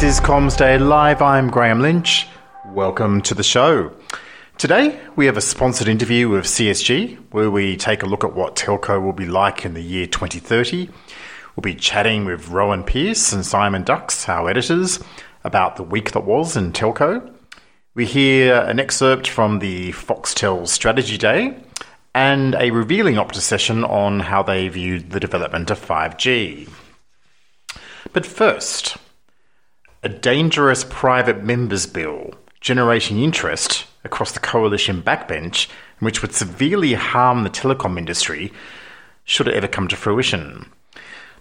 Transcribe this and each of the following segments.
This is Comms Day Live. I'm Graham Lynch. Welcome to the show. Today, we have a sponsored interview with CSG, where we take a look at what telco will be like in the year 2030. We'll be chatting with Rowan Pearce and Simon Dux, our editors, about the week that was in telco. We hear an excerpt from the Foxtel Strategy Day and a revealing Optus session on how they viewed the development of 5G. But first, a dangerous private members bill generating interest across the coalition backbench, which would severely harm the telecom industry should it ever come to fruition.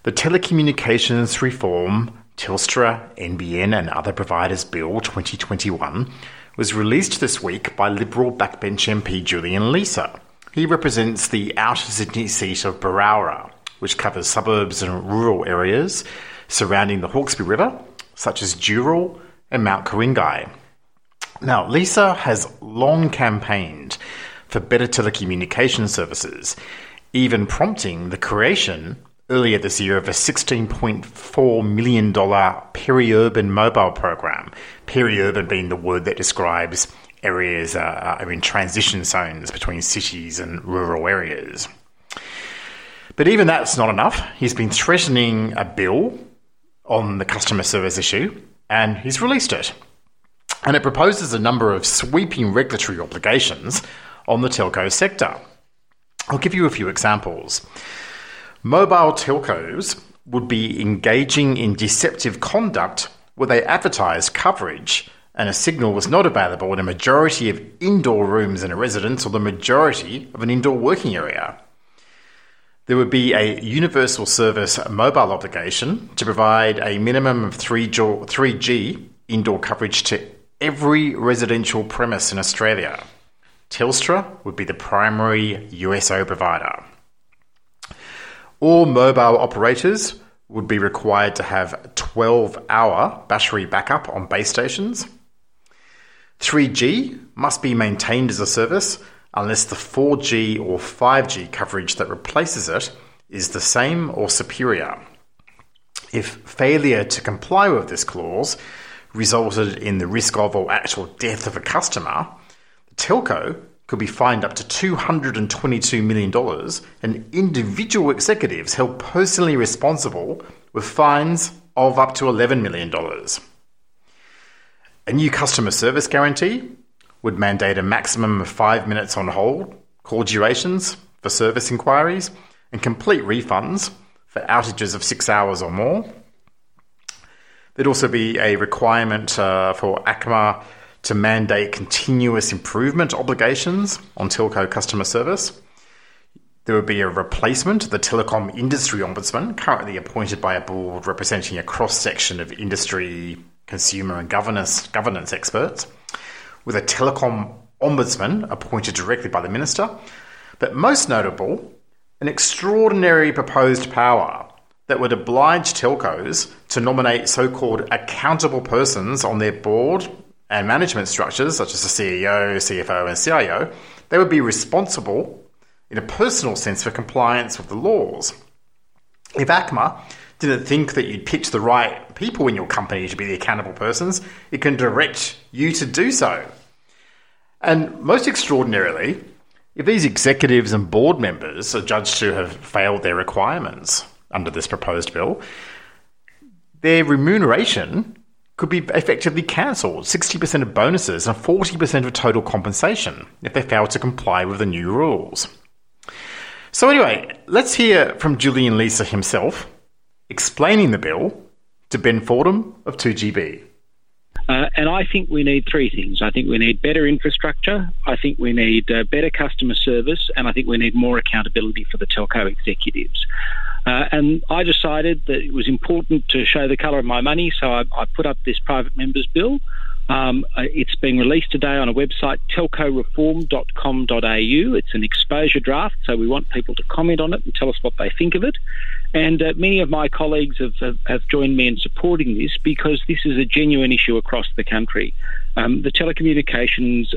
The Telecommunications Reform, Telstra, NBN and Other Providers Bill 2021 was released this week by Liberal backbench MP Julian Leeser. He represents the outer Sydney seat of Barowra, which covers suburbs and rural areas surrounding the Hawkesbury River, such as Dural and Mount Keringai. Now, Leeser has long campaigned for better telecommunication services, even prompting the creation earlier this year of a $16.4 million peri-urban mobile program. Peri-urban being the word that describes areas are in transition zones between cities and rural areas. But even that's not enough. He's been threatening a bill on the customer service issue, and he's released it. And it proposes a number of sweeping regulatory obligations on the telco sector. I'll give you a few examples. Mobile telcos would be engaging in deceptive conduct where they advertise coverage and a signal was not available in a majority of indoor rooms in a residence or the majority of an indoor working area. There would be a universal service mobile obligation to provide a minimum of 3G indoor coverage to every residential premise in Australia. Telstra would be the primary USO provider. All mobile operators would be required to have 12-hour battery backup on base stations. 3G must be maintained as a service unless the 4G or 5G coverage that replaces it is the same or superior. If failure to comply with this clause resulted in the risk of or actual death of a customer, the telco could be fined up to $222 million and individual executives held personally responsible with fines of up to $11 million. A new customer service guarantee would mandate a maximum of 5 minutes on hold, call durations for service inquiries, and complete refunds for outages of 6 hours or more. There'd also be a requirement for ACMA to mandate continuous improvement obligations on telco customer service. There would be a replacement to the Telecom Industry Ombudsman, currently appointed by a board representing a cross-section of industry, consumer and governance experts, with a Telecom Ombudsman appointed directly by the Minister. But most notable, an extraordinary proposed power that would oblige telcos to nominate so-called accountable persons on their board and management structures, such as the CEO, CFO and CIO. They would be responsible in a personal sense for compliance with the laws. If ACMA didn't think that you'd picked the right people in your company to be the accountable persons, it can direct you to do so. And most extraordinarily, if these executives and board members are judged to have failed their requirements under this proposed bill, their remuneration could be effectively cancelled, 60% of bonuses and 40% of total compensation if they fail to comply with the new rules. So anyway, let's hear from Julian Leeser himself explaining the bill to Ben Fordham of 2GB. And I think we need three things. I think we need better infrastructure, I think we need better customer service, and I think we need more accountability for the telco executives. And I decided that it was important to show the colour of my money, so I put up this private members bill. It's being released today on a website, telcoreform.com.au. It's an exposure draft, so we want people to comment on it and tell us what they think of it. And many of my colleagues have joined me in supporting this because this is a genuine issue across the country. The telecommunications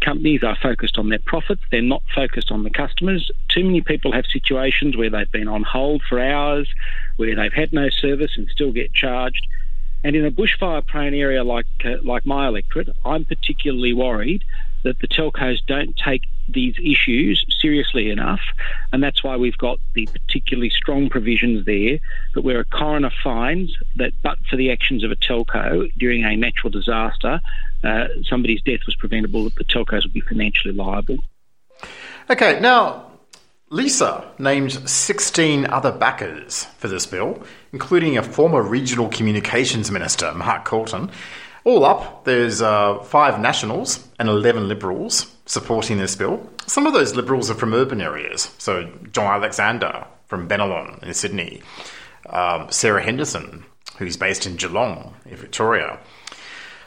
companies are focused on their profits. They're not focused on the customers. Too many people have situations where they've been on hold for hours, where they've had no service and still get charged. And in a bushfire-prone area like my electorate, I'm particularly worried that the telcos don't take these issues seriously enough, and that's why we've got the particularly strong provisions there that where a coroner finds that but for the actions of a telco during a natural disaster, somebody's death was preventable, that the telcos would be financially liable. Okay, now Leeser named 16 other backers for this bill, including a former regional communications minister, Mark Colton. All up, there's 5 Nationals and 11 Liberals supporting this bill. Some of those Liberals are from urban areas, so John Alexander from Benelon in Sydney, Sarah Henderson, who's based in Geelong in Victoria.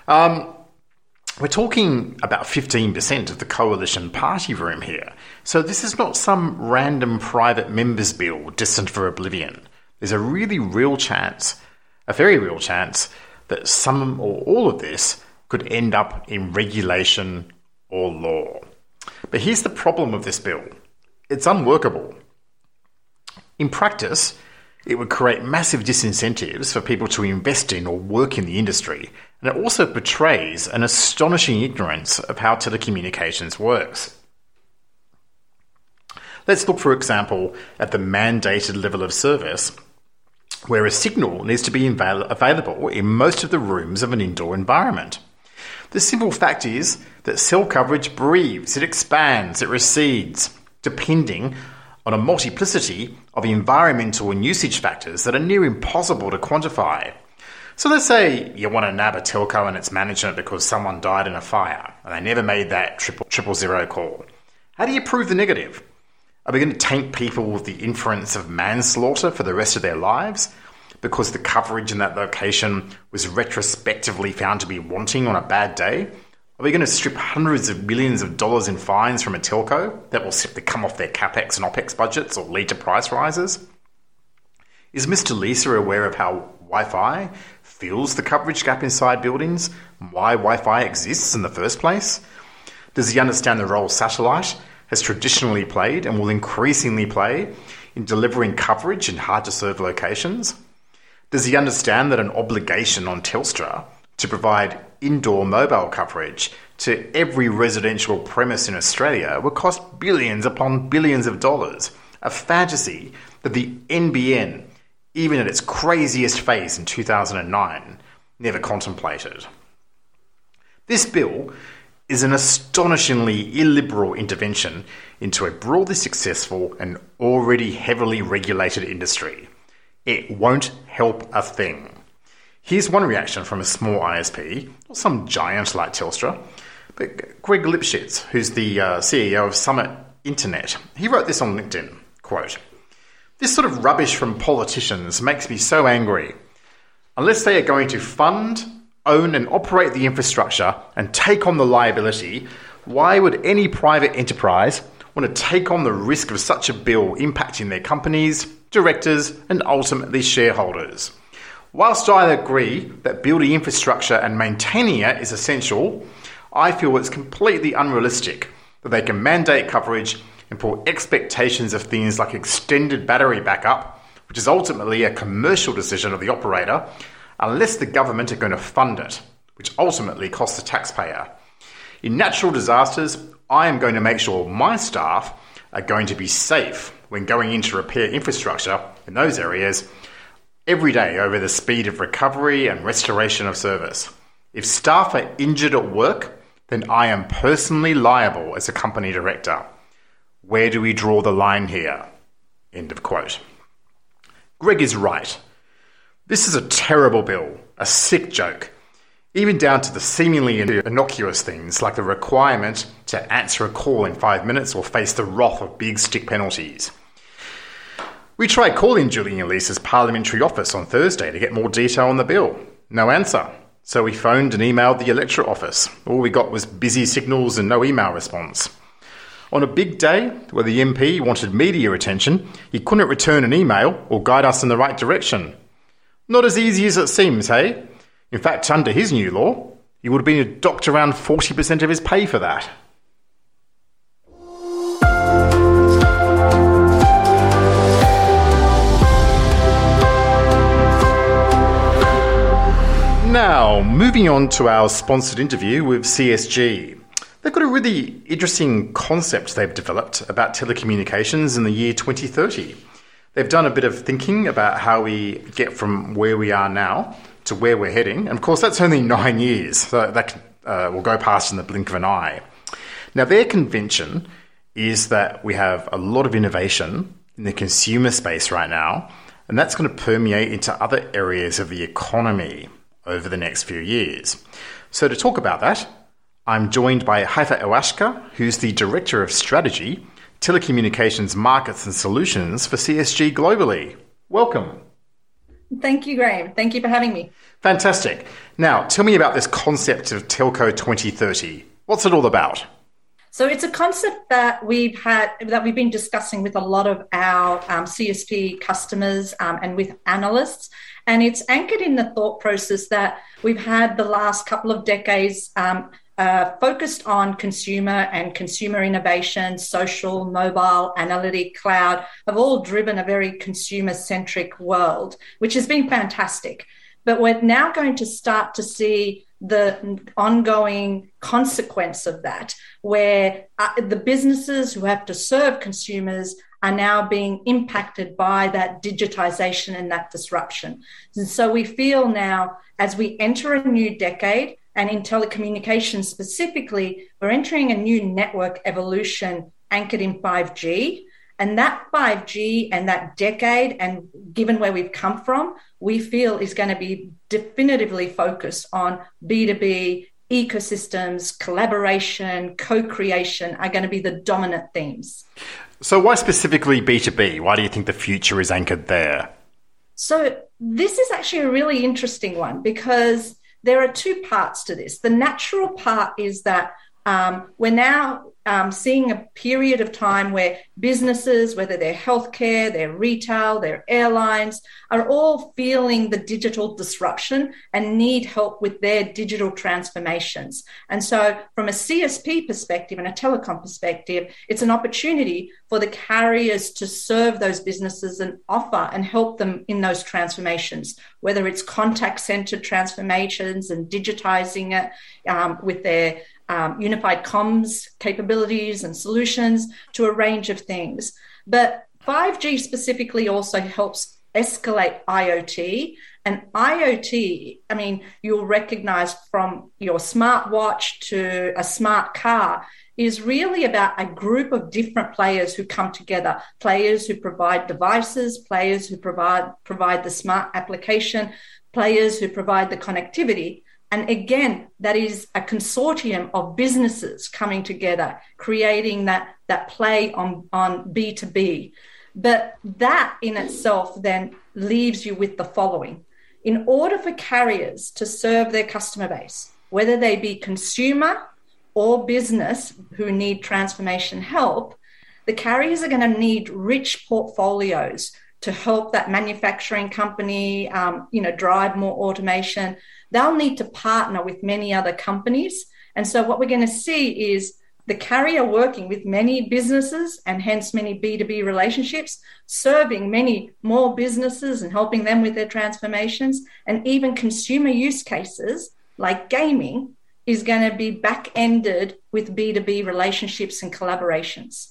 We're talking about 15% of the coalition party room here. So this is not some random private members' bill distant for oblivion. There's a really real chance, a very real chance, that some or all of this could end up in regulation or law. But here's the problem with this bill. It's unworkable. In practice, it would create massive disincentives for people to invest in or work in the industry, and it also betrays an astonishing ignorance of how telecommunications works. Let's look, for example, at the mandated level of service, where a signal needs to be available in most of the rooms of an indoor environment. The simple fact is that cell coverage breathes, it expands, it recedes, depending on a multiplicity of environmental and usage factors that are near impossible to quantify. So let's say you want to nab a telco and its management because someone died in a fire and they never made that 000 call. How do you prove the negative? Are we going to taint people with the inference of manslaughter for the rest of their lives because the coverage in that location was retrospectively found to be wanting on a bad day? Are we going to strip hundreds of millions of dollars in fines from a telco that will simply come off their capex and opex budgets or lead to price rises? Is Mr. Leeser aware of how Wi-Fi fills the coverage gap inside buildings and why Wi-Fi exists in the first place? Does he understand the role satellite has traditionally played and will increasingly play in delivering coverage in hard-to-serve locations? Does he understand that an obligation on Telstra to provide indoor mobile coverage to every residential premise in Australia will cost billions upon billions of dollars? A fantasy that the NBN, even at its craziest phase in 2009, never contemplated. This bill is an astonishingly illiberal intervention into a broadly successful and already heavily regulated industry. It won't help a thing. Here's one reaction from a small ISP, not some giant like Telstra, but Greg Lipschitz, who's the CEO of Summit Internet. He wrote this on LinkedIn, quote, "This sort of rubbish from politicians makes me so angry. Unless they are going to fund, own and operate the infrastructure and take on the liability, why would any private enterprise want to take on the risk of such a bill impacting their companies, directors and ultimately shareholders? Whilst I agree that building infrastructure and maintaining it is essential, I feel it's completely unrealistic that they can mandate coverage and put expectations of things like extended battery backup, which is ultimately a commercial decision of the operator, unless the government are going to fund it, which ultimately costs the taxpayer. In natural disasters, I am going to make sure my staff are going to be safe when going in to repair infrastructure in those areas every day over the speed of recovery and restoration of service. If staff are injured at work, then I am personally liable as a company director. Where do we draw the line here?" End of quote. Greg is right. This is a terrible bill, a sick joke, even down to the seemingly innocuous things like the requirement to answer a call in 5 minutes or face the wrath of big stick penalties. We tried calling Julian Leeser's parliamentary office on Thursday to get more detail on the bill. No answer. So we phoned and emailed the electorate office. All we got was busy signals and no email response. On a big day where the MP wanted media attention, he couldn't return an email or guide us in the right direction. Not as easy as it seems, hey? In fact, under his new law, he would have been docked around 40% of his pay for that. Moving on to our sponsored interview with CSG. They've got a really interesting concept they've developed about telecommunications in the year 2030. They've done a bit of thinking about how we get from where we are now to where we're heading. And of course, that's only 9 years. So that will go past in the blink of an eye. Now, their convention is that we have a lot of innovation in the consumer space right now, and that's going to permeate into other areas of the economy over the next few years. So to talk about that, I'm joined by Hayfa Al-Washka, who's the Director of Strategy, Telecommunications Markets and Solutions for CSG globally. Welcome. Thank you, Graham. Thank you for having me. Fantastic. Now, tell me about this concept of Telco 2030. What's it all about? So it's a concept that we've been discussing with a lot of our CSP customers and with analysts, and it's anchored in the thought process that we've had the last couple of decades focused on consumer and consumer innovation, social, mobile, analytic, cloud, have all driven a very consumer-centric world, which has been fantastic. But we're now going to start to see the ongoing consequence of that, where the businesses who have to serve consumers are now being impacted by that digitization and that disruption. And so we feel now, as we enter a new decade, and in telecommunications specifically, we're entering a new network evolution anchored in 5G. And that 5G and that decade, and given where we've come from, we feel is going to be definitively focused on B2B, ecosystems, collaboration, co-creation are going to be the dominant themes. So why specifically B2B? Why do you think the future is anchored there? So this is actually a really interesting one because there are two parts to this. The natural part is that we're now seeing a period of time where businesses, whether they're healthcare, they're retail, they're airlines, are all feeling the digital disruption and need help with their digital transformations. And so from a CSP perspective and a telecom perspective, it's an opportunity for the carriers to serve those businesses and offer and help them in those transformations, whether it's contact center transformations and digitizing it with their unified comms capabilities and solutions to a range of things. But 5G specifically also helps escalate IoT. And IoT, I mean, you'll recognize from your smartwatch to a smart car, is really about a group of different players who come together, players who provide devices, players who provide the smart application, players who provide the connectivity. And again, that is a consortium of businesses coming together, creating that play on B2B. But that in itself then leaves you with the following. In order for carriers to serve their customer base, whether they be consumer or business who need transformation help, the carriers are going to need rich portfolios to help that manufacturing company, drive more automation. They'll need to partner with many other companies. And so what we're going to see is the carrier working with many businesses and hence many B2B relationships, serving many more businesses and helping them with their transformations. And even consumer use cases like gaming is going to be back-ended with B2B relationships and collaborations.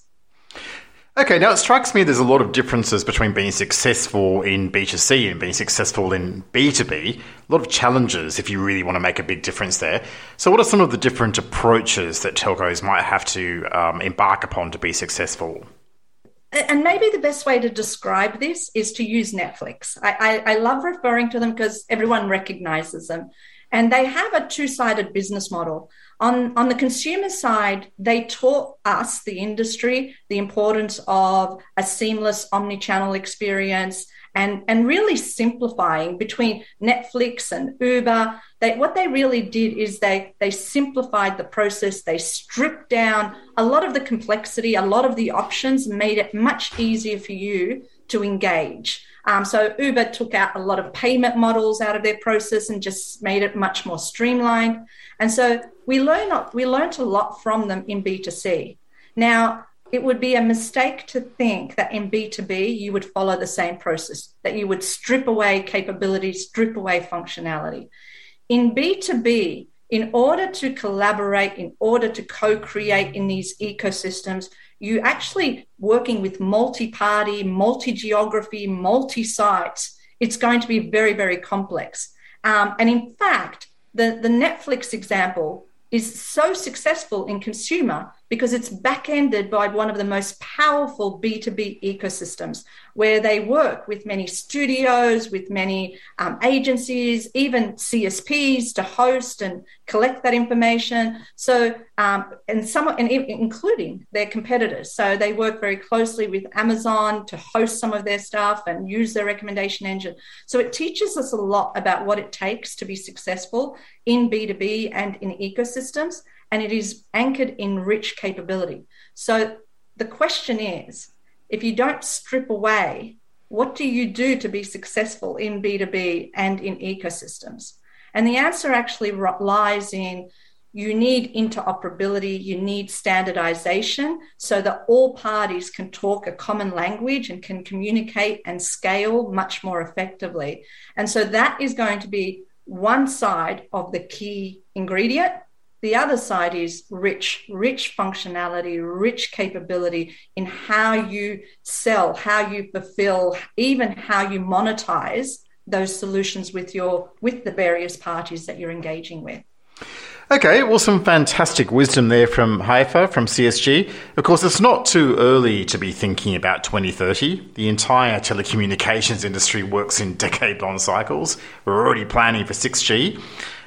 Okay, now it strikes me there's a lot of differences between being successful in B2C and being successful in B2B. A lot of challenges if you really want to make a big difference there. So what are some of the different approaches that telcos might have to embark upon to be successful? And maybe the best way to describe this is to use Netflix. I love referring to them because everyone recognizes them. And they have a two-sided business model. On the consumer side, they taught us, the industry, the importance of a seamless omnichannel experience and really simplifying between Netflix and Uber. What they really did is they simplified the process. They stripped down a lot of the complexity, a lot of the options, made it much easier for you to engage. So Uber took out a lot of payment models out of their process and just made it much more streamlined. And so we learned a lot from them in B2C. Now, it would be a mistake to think that in B2B you would follow the same process, that you would strip away capability, strip away functionality. In B2B, in order to collaborate, in order to co-create in these ecosystems, you actually working with multi-party, multi-geography, multi-sites. It's going to be very, very complex. And in fact, the Netflix example is so successful in consumer because it's back-ended by one of the most powerful B2B ecosystems where they work with many studios, with many agencies, even CSPs to host and collect that information. So, and including their competitors. So they work very closely with Amazon to host some of their stuff and use their recommendation engine. So it teaches us a lot about what it takes to be successful in B2B and in ecosystems. And it is anchored in rich capability. So the question is, if you don't strip away, what do you do to be successful in B2B and in ecosystems? And the answer actually lies in you need interoperability, you need standardization so that all parties can talk a common language and can communicate and scale much more effectively. And so that is going to be one side of the key ingredient. The other side is rich functionality, rich capability in how you sell, how you fulfill, even how you monetize those solutions with the various parties that you're engaging with. Okay, well, some fantastic wisdom there from Hayfa, from CSG. Of course, it's not too early to be thinking about 2030. The entire telecommunications industry works in decade-long cycles. We're already planning for 6G.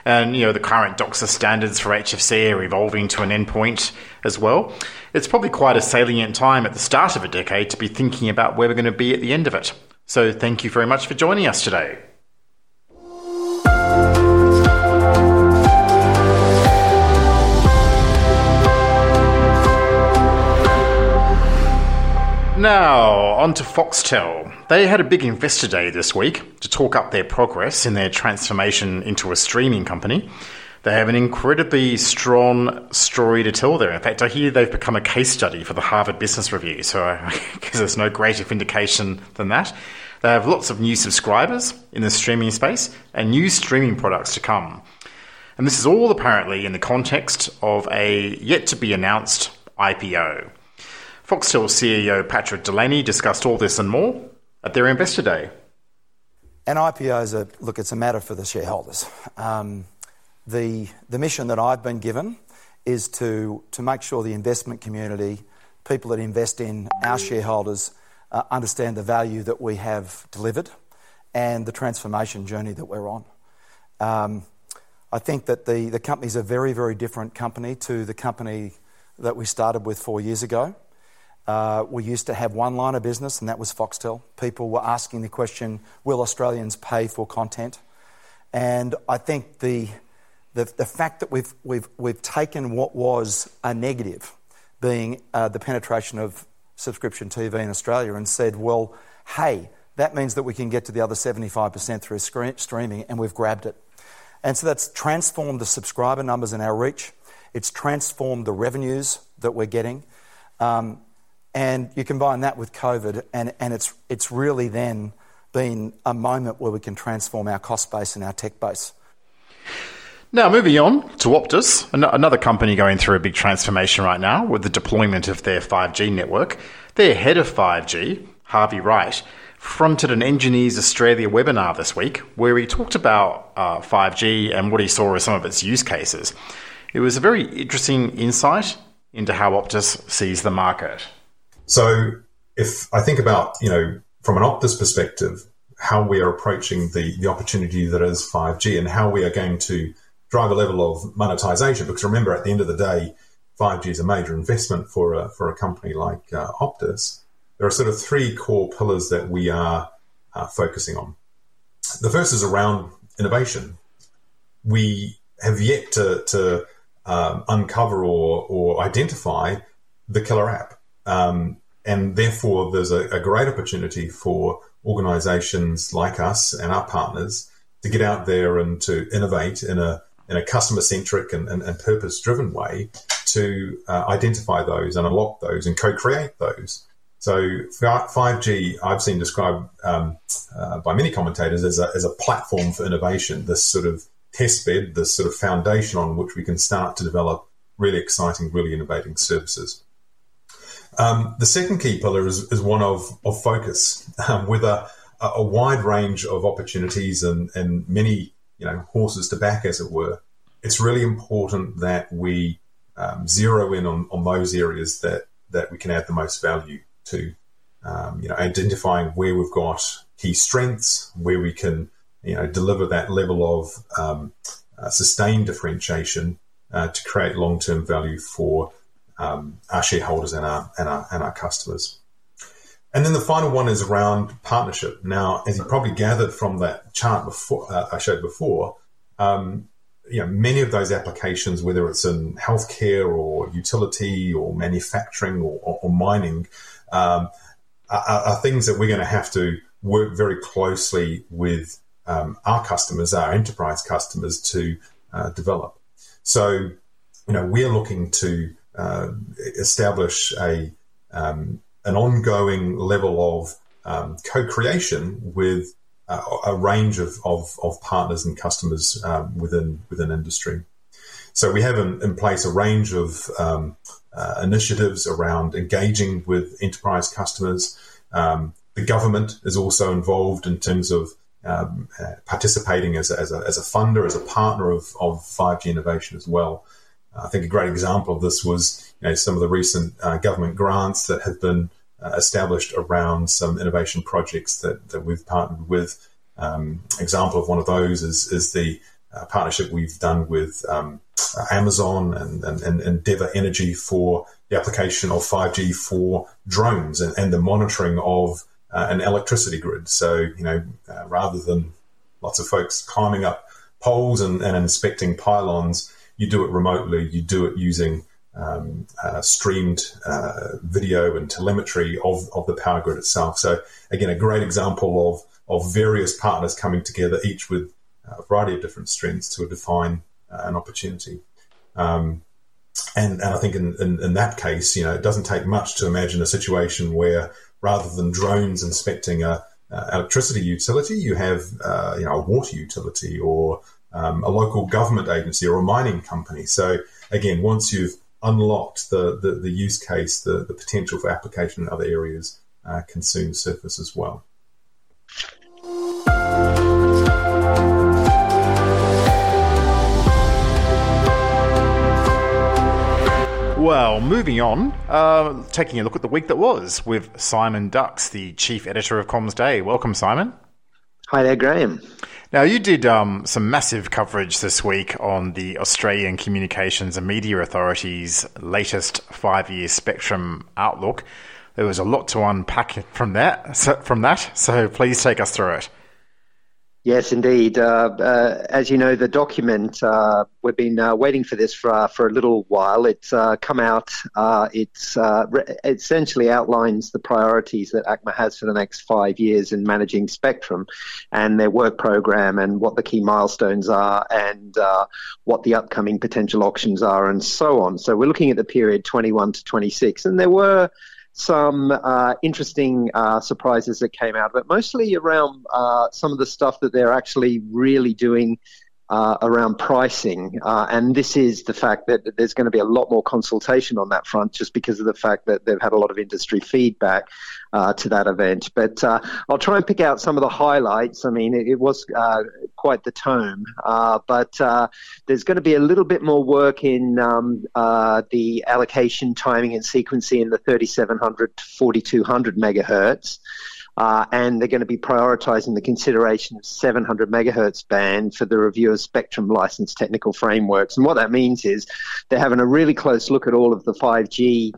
And, the current DOCSIS standards for HFC are evolving to an endpoint as well. It's probably quite a salient time at the start of a decade to be thinking about where we're going to be at the end of it. So thank you very much for joining us today. Now, on to Foxtel. They had a big investor day this week to talk up their progress in their transformation into a streaming company. They have an incredibly strong story to tell there. In fact, I hear they've become a case study for the Harvard Business Review, so I guess there's no greater vindication than that. They have lots of new subscribers in the streaming space and new streaming products to come. And this is all apparently in the context of a yet-to-be-announced IPO. Foxtel CEO Patrick Delaney discussed all this and more at their Investor Day. An IPO is it's a matter for the shareholders. The mission that I've been given is to make sure the investment community, people that invest in our shareholders, understand the value that we have delivered and the transformation journey that we're on. I think that the company's a very, very different company to the company that we started with 4 years ago. We used to have one line of business, and that was Foxtel. People were asking the question, will Australians pay for content? And I think the fact that we've taken what was a negative, being the penetration of subscription TV in Australia, and said, well, hey, that means that we can get to the other 75% through streaming, and we've grabbed it. And so that's transformed the subscriber numbers in our reach. It's transformed the revenues that we're getting. And you combine that with COVID, and it's really then been a moment where we can transform our cost base and our tech base. Now, moving on to Optus, another company going through a big transformation right now with the deployment of their 5G network. Their head of 5G, Harvey Wright, fronted an Engineers Australia webinar this week where he talked about 5G and what he saw as some of its use cases. It was a very interesting insight into how Optus sees the market. So if I think about, from an Optus perspective, how we are approaching the opportunity that is 5G and how we are going to drive a level of monetization, because remember, at the end of the day, 5G is a major investment for a company like Optus. There are sort of three core pillars that we are focusing on. The first is around innovation. We have yet to uncover or identify the killer app. And therefore, there's a great opportunity for organisations like us and our partners to get out there and to innovate in a customer-centric and purpose-driven way to identify those and unlock those and co-create those. So 5G, I've seen described by many commentators as a platform for innovation, this sort of test bed, the sort of foundation on which we can start to develop really exciting, really innovating services. The second key pillar is one of focus, with a wide range of opportunities and many, horses to back, as it were. It's really important that we zero in on those areas that we can add the most value to. Identifying where we've got key strengths, where we can, deliver that level of sustained differentiation to create long-term value for our shareholders and our customers. And then the final one is around partnership. Now, as you probably gathered from that chart before I showed before, many of those applications, whether it's in healthcare or utility or manufacturing or mining, are things that we're going to have to work very closely with our customers, our enterprise customers, to develop. So, we're looking to establish an ongoing level of co-creation with a range of partners and customers within industry. So we have in place a range of initiatives around engaging with enterprise customers. The government is also involved in terms of participating as a funder, as a partner of 5G innovation as well. I think a great example of this was some of the recent government grants that have been established around some innovation projects that we've partnered with. Example of one of those is the partnership we've done with Amazon and Endeavour Energy for the application of 5G for drones and the monitoring of an electricity grid. So, rather than lots of folks climbing up poles and inspecting pylons, you do it remotely, you do it using streamed video and telemetry of the power grid itself. So again, a great example of various partners coming together, each with a variety of different strengths to define an opportunity. And I think in that case, it doesn't take much to imagine a situation where rather than drones inspecting a electricity utility, you have a water utility or a local government agency or a mining company. So again, once you've unlocked the use case, the potential for application in other areas can soon surface as well. Well, moving on, taking a look at the week that was with Simon Dux, the chief editor of Comms Day. Welcome, Simon. Hi there, Graham. Now, you did some massive coverage this week on the Australian Communications and Media Authority's latest five-year spectrum outlook. There was a lot to unpack from that, so please take us through it. Yes, indeed. As you know, the document, we've been waiting for this for a little while. It's come out. Essentially outlines the priorities that ACMA has for the next 5 years in managing spectrum and their work program and what the key milestones are and what the upcoming potential auctions are and so on. So we're looking at the period 21 to 26, and there were some interesting surprises that came out of it, mostly around some of the stuff that they're actually really doing around pricing. And this is the fact that there's going to be a lot more consultation on that front just because of the fact that they've had a lot of industry feedback to that event. But I'll try and pick out some of the highlights. I mean, it was quite the tome. But there's going to be a little bit more work in the allocation, timing and sequencing in the 3700 to 4200 megahertz. And they're going to be prioritising the consideration of 700 megahertz band for the review of spectrum license technical frameworks. And what that means is they're having a really close look at all of the 5G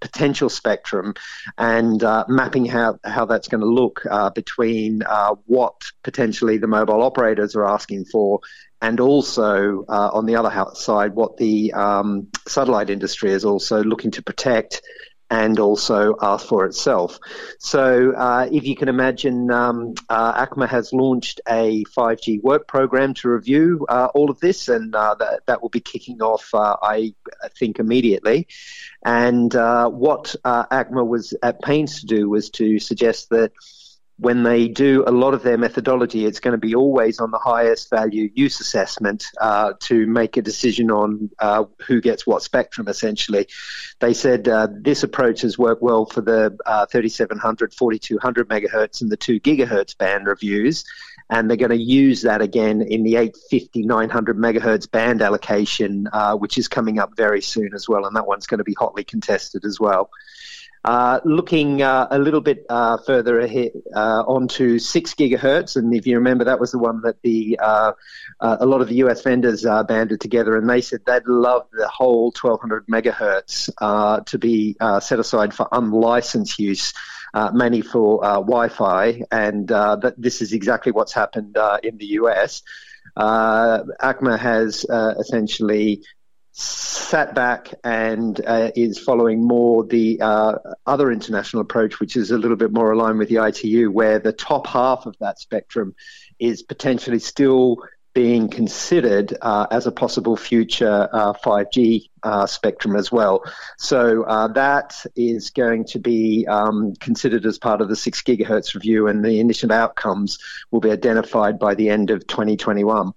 potential spectrum and mapping how that's going to look between what potentially the mobile operators are asking for and also, on the other side, what the satellite industry is also looking to protect and also ask for itself. So if you can imagine, ACMA has launched a 5G work program to review all of this, and that will be kicking off, I think, immediately. And what ACMA was at pains to do was to suggest that when they do a lot of their methodology, it's going to be always on the highest value use assessment to make a decision on who gets what spectrum, essentially. They said this approach has worked well for the 3700, 4200 megahertz and the 2 gigahertz band reviews, and they're going to use that again in the 850, 900 megahertz band allocation, which is coming up very soon as well, and that one's going to be hotly contested as well. Looking a little bit further ahead onto 6 gigahertz, and if you remember, that was the one that the a lot of the US vendors banded together, and they said they'd love the whole 1200 megahertz to be set aside for unlicensed use, mainly for Wi-Fi, and that this is exactly what's happened in the US. ACMA has essentially sat back and is following more the other international approach, which is a little bit more aligned with the ITU, where the top half of that spectrum is potentially still being considered as a possible future 5G spectrum as well. So that is going to be considered as part of the 6 gigahertz review, and the initial outcomes will be identified by the end of 2021.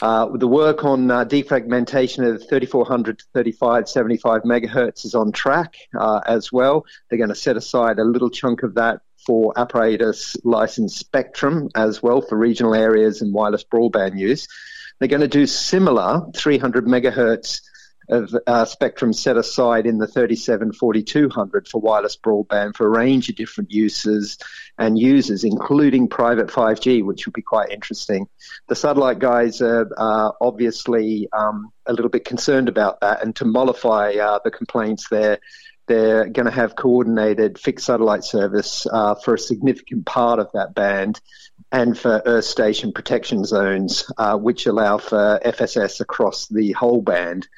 The work on defragmentation of 3,400 to 3,575 megahertz is on track as well. They're going to set aside a little chunk of that for apparatus licensed spectrum as well for regional areas and wireless broadband use. They're going to do similar 300 megahertz of spectrum set aside in the 374200 for wireless broadband for a range of different uses and users, including private 5G, which will be quite interesting. The satellite guys are obviously a little bit concerned about that, and to mollify the complaints there, they're going to have coordinated fixed satellite service for a significant part of that band, and for Earth Station protection zones, which allow for FSS across the whole band.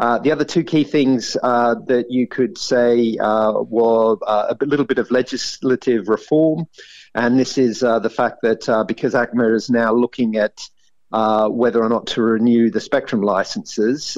The other two key things that you could say were a little bit of legislative reform, and this is the fact that because ACMA is now looking at whether or not to renew the spectrum licenses,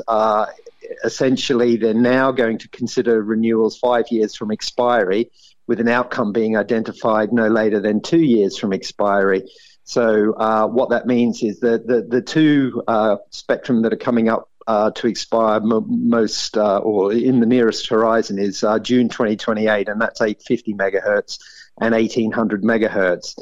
essentially they're now going to consider renewals 5 years from expiry, with an outcome being identified no later than 2 years from expiry. So what that means is that the two spectrum that are coming up to expire most or in the nearest horizon is June 2028, and that's 850 megahertz and 1800 megahertz.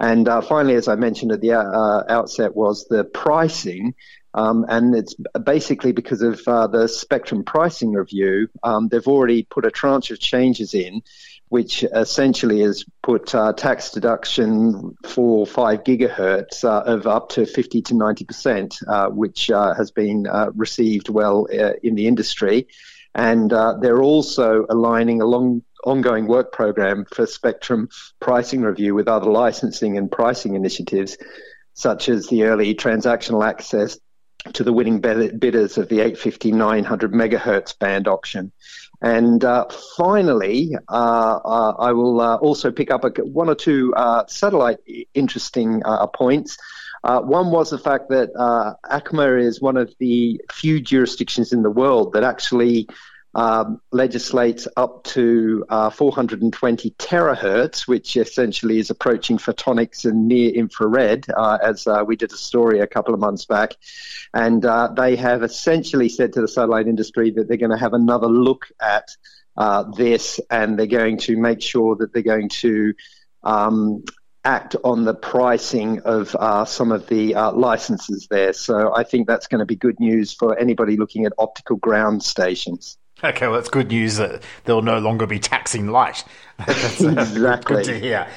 And finally, as I mentioned at the outset, was the pricing, and it's basically because of the spectrum pricing review. They've already put a tranche of changes in, which essentially has put tax deduction for 5 gigahertz of up to 50 to 90%, which has been received well in the industry. And they're also aligning a long ongoing work program for spectrum pricing review with other licensing and pricing initiatives, such as the early transactional access to the winning bidders of the 850, 900 megahertz band auction. And finally, I will also pick up one or two satellite interesting points. One was the fact that ACMA is one of the few jurisdictions in the world that actually legislates up to 420 terahertz, which essentially is approaching photonics and near infrared, as we did a story a couple of months back. And they have essentially said to the satellite industry that they're going to have another look at this, and they're going to make sure that they're going to act on the pricing of some of the licenses there. So I think that's going to be good news for anybody looking at optical ground stations. Okay, well, that's good news that they'll no longer be taxing light. That's exactly. Good to hear.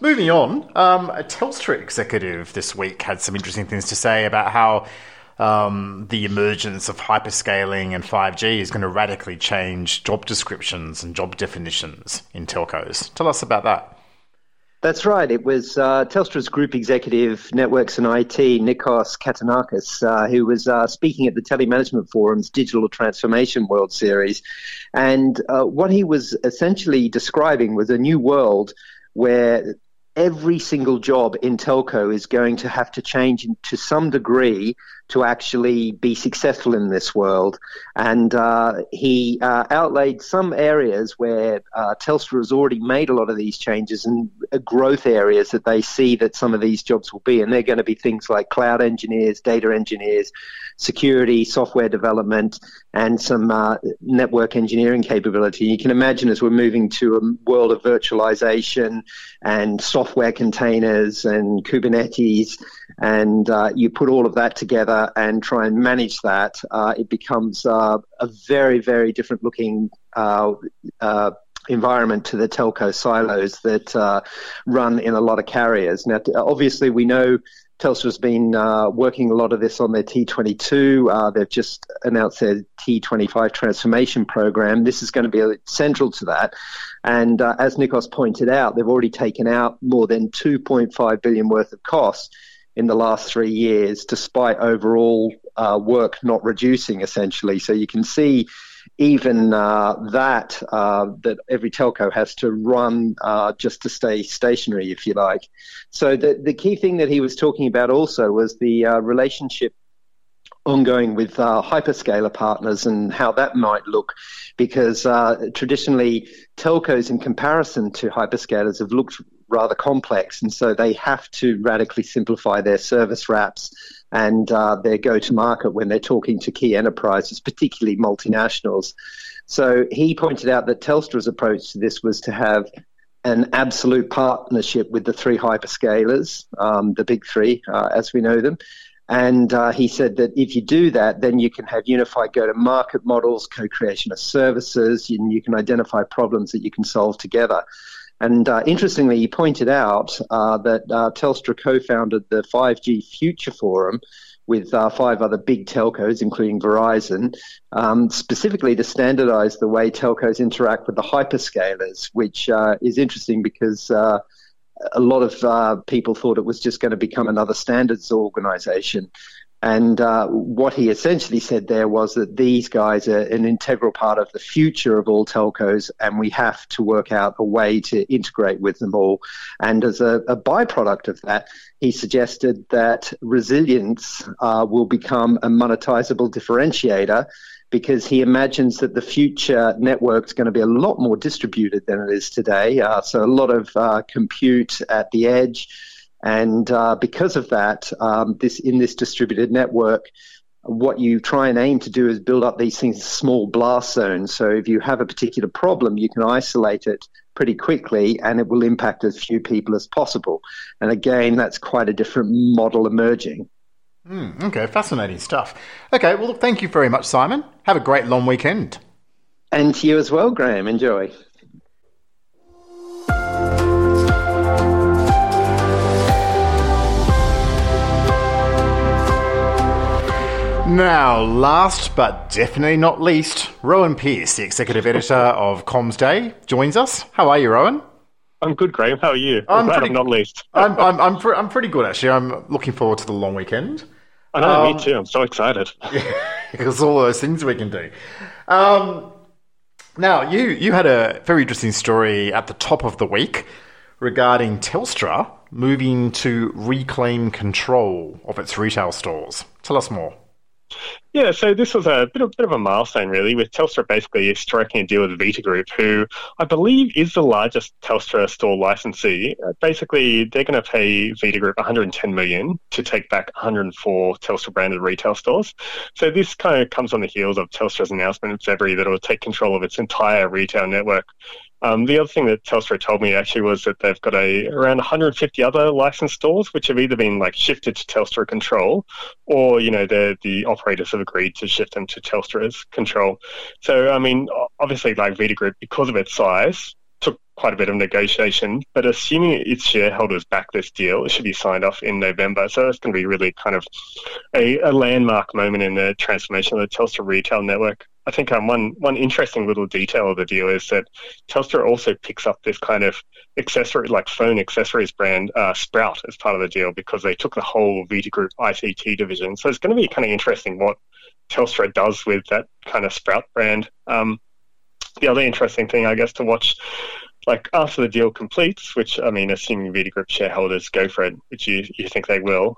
Moving on, a Telstra executive this week had some interesting things to say about how the emergence of hyperscaling and 5G is going to radically change job descriptions and job definitions in telcos. Tell us about that. That's right. It was Telstra's Group Executive Networks and IT, Nikos Katanakis, who was speaking at the Telemanagement Forum's Digital Transformation World Series. And what he was essentially describing was a new world where every single job in telco is going to have to change to some degree to actually be successful in this world. And he outlaid some areas where Telstra has already made a lot of these changes and growth areas that they see that some of these jobs will be. And they're going to be things like cloud engineers, data engineers, security, software development, and some network engineering capability. You can imagine as we're moving to a world of virtualization and software containers and Kubernetes, and you put all of that together and try and manage that, it becomes a very, very different looking environment to the telco silos that run in a lot of carriers. Now, obviously, we know Telstra's been working a lot of this on their T22. They've just announced their T25 transformation program. This is going to be central to that. And as Nikos pointed out, they've already taken out more than $2.5 billion worth of costs in the last 3 years, despite overall work not reducing, essentially. So you can see even that every telco has to run just to stay stationary, if you like. So the key thing that he was talking about also was the relationship ongoing with hyperscaler partners and how that might look, because traditionally telcos in comparison to hyperscalers have looked rather complex, and so they have to radically simplify their service wraps and their go-to-market when they're talking to key enterprises, particularly multinationals. So he pointed out that Telstra's approach to this was to have an absolute partnership with the three hyperscalers, the big three as we know them. And he said that if you do that, then you can have unified go-to-market models, co-creation of services, and you can identify problems that you can solve together. And interestingly, he pointed out that Telstra co-founded the 5G Future Forum with five other big telcos, including Verizon, specifically to standardize the way telcos interact with the hyperscalers, which is interesting because a lot of people thought it was just going to become another standards organization. And what he essentially said there was that these guys are an integral part of the future of all telcos, and we have to work out a way to integrate with them all. And as a byproduct of that, he suggested that resilience will become a monetizable differentiator, because he imagines that the future network is going to be a lot more distributed than it is today. So a lot of compute at the edge. And because of that, this distributed network, what you try and aim to do is build up these things in small blast zones. So if you have a particular problem, you can isolate it pretty quickly and it will impact as few people as possible. And again, that's quite a different model emerging. Okay, fascinating stuff. Okay, well, thank you very much, Simon. Have a great long weekend. And to you as well, Graham. Enjoy. Now, last but definitely not least, Rowan Pearce, the Executive Editor of Comms Day, joins us. How are you, Rowan? I'm good, Graham. How are you? I'm glad I'm not least. I'm pretty good, actually. I'm looking forward to the long weekend. I know, me too. I'm so excited. Yeah, because all those things we can do. Now, you had a very interesting story at the top of the week regarding Telstra moving to reclaim control of its retail stores. Tell us more. Yeah, so this was a bit of a milestone, really, with Telstra basically striking a deal with Vita Group, who I believe is the largest Telstra store licensee. Basically, they're going to pay Vita Group $110 million to take back 104 Telstra-branded retail stores. So this kind of comes on the heels of Telstra's announcement in February that it will take control of its entire retail network. The other thing that Telstra told me actually was that they've got around 150 other licensed stores which have either been shifted to Telstra control, or the operators have agreed to shift them to Telstra's control. So I mean, obviously, Vita Group, because of its size, took quite a bit of negotiation, but assuming its shareholders back this deal, it should be signed off in November. So it's going to be really kind of a landmark moment in the transformation of the Telstra retail network. I think one interesting little detail of the deal is that Telstra also picks up this kind of accessory, phone accessories brand, Sprout, as part of the deal, because they took the whole Vita Group ICT division. So it's going to be kind of interesting what Telstra does with that kind of Sprout brand. The other interesting thing, I guess, to watch, after the deal completes, which, I mean, assuming Vita Group shareholders go for it, which you think they will,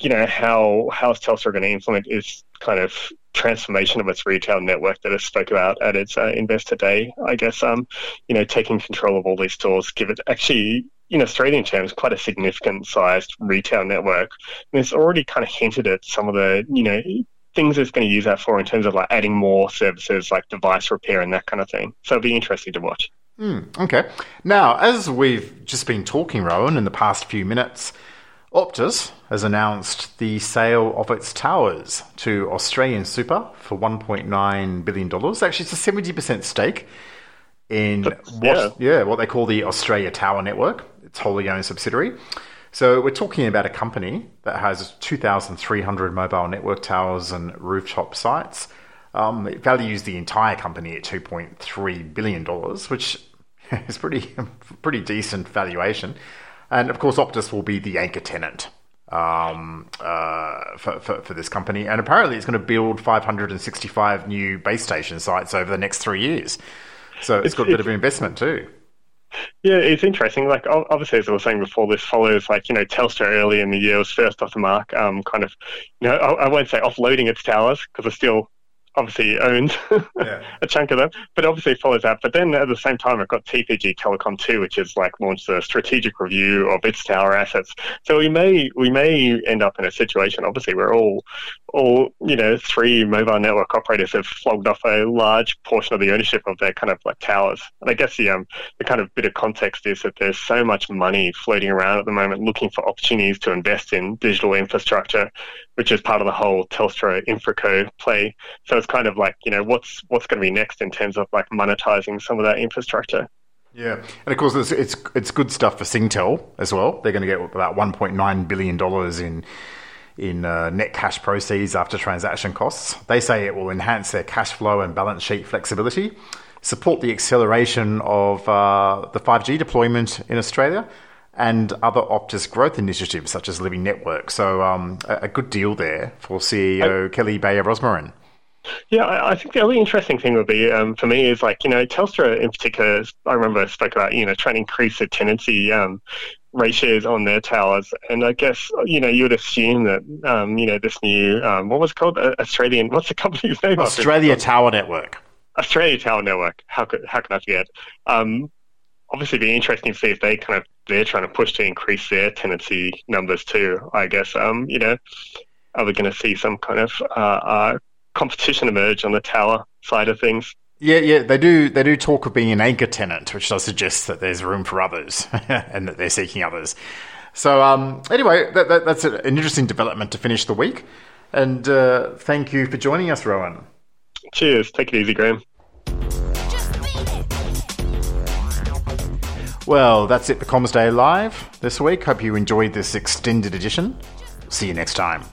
you know, how is Telstra going to implement its kind of transformation of its retail network that I spoke about at its Investor Day? I guess, you know, taking control of all these stores, give it actually, in Australian terms, quite a significant-sized retail network. And it's already kind of hinted at some of the, you know, things it's going to use that for in terms of like adding more services like device repair and that kind of thing. So it'll be interesting to watch. Okay. Now, as we've just been talking, Rowan, in the past few minutes, Optus has announced the sale of its towers to Australian Super for $1.9 billion. Actually, it's a 70% stake in what they call the Australia Tower Network, its wholly owned subsidiary. So we're talking about a company that has 2,300 mobile network towers and rooftop sites. It values the entire company at $2.3 billion, which is pretty decent valuation. And, of course, Optus will be the anchor tenant for this company. And apparently it's going to build 565 new base station sites over the next 3 years. So it's got a bit of an investment too. Yeah, it's interesting. Like, obviously, as I was saying before, this follows, like, you know, Telstra early in the year was first off the mark, kind of, you know, I won't say offloading its towers because it's still obviously owned a chunk of them, but obviously it follows that. But then at the same time, I've got TPG Telecom too, which has like launched a strategic review of its tower assets. So we may end up in a situation, obviously, where all you know, three mobile network operators have flogged off a large portion of the ownership of their kind of like towers. And I guess the kind of bit of context is that there's so much money floating around at the moment looking for opportunities to invest in digital infrastructure, which is part of the whole Telstra InfraCo play. So it's kind of like, you know, what's going to be next in terms of like monetizing some of that infrastructure. Yeah, and of course it's good stuff for Singtel as well. They're going to get about $1.9 billion in net cash proceeds after transaction costs. They say it will enhance their cash flow and balance sheet flexibility, support the acceleration of the 5G deployment in Australia, and other Optus growth initiatives such as Living Network. So a good deal there for CEO Kelly Bayer-Rosmarin. Yeah, I think the only interesting thing would be, for me, is like, you know, Telstra in particular, I remember I spoke about, you know, trying to increase the tenancy ratios on their towers. And I guess, you know, you would assume that, you know, this new, what was it called? Australian, what's the company's name? Australia Tower Network. How can I forget? Obviously, it'd be interesting to see if they kind of, they're trying to push to increase their tenancy numbers too, I guess. You know, are we going to see some kind of competition emerge on the tower side of things? Yeah, they do talk of being an anchor tenant, which does suggest that there's room for others and that they're seeking others. So anyway, that's an interesting development to finish the week. And thank you for joining us, Rowan. Cheers. Take it easy, Graham. Well, that's it for Comms Day Live this week. Hope you enjoyed this extended edition. See you next time.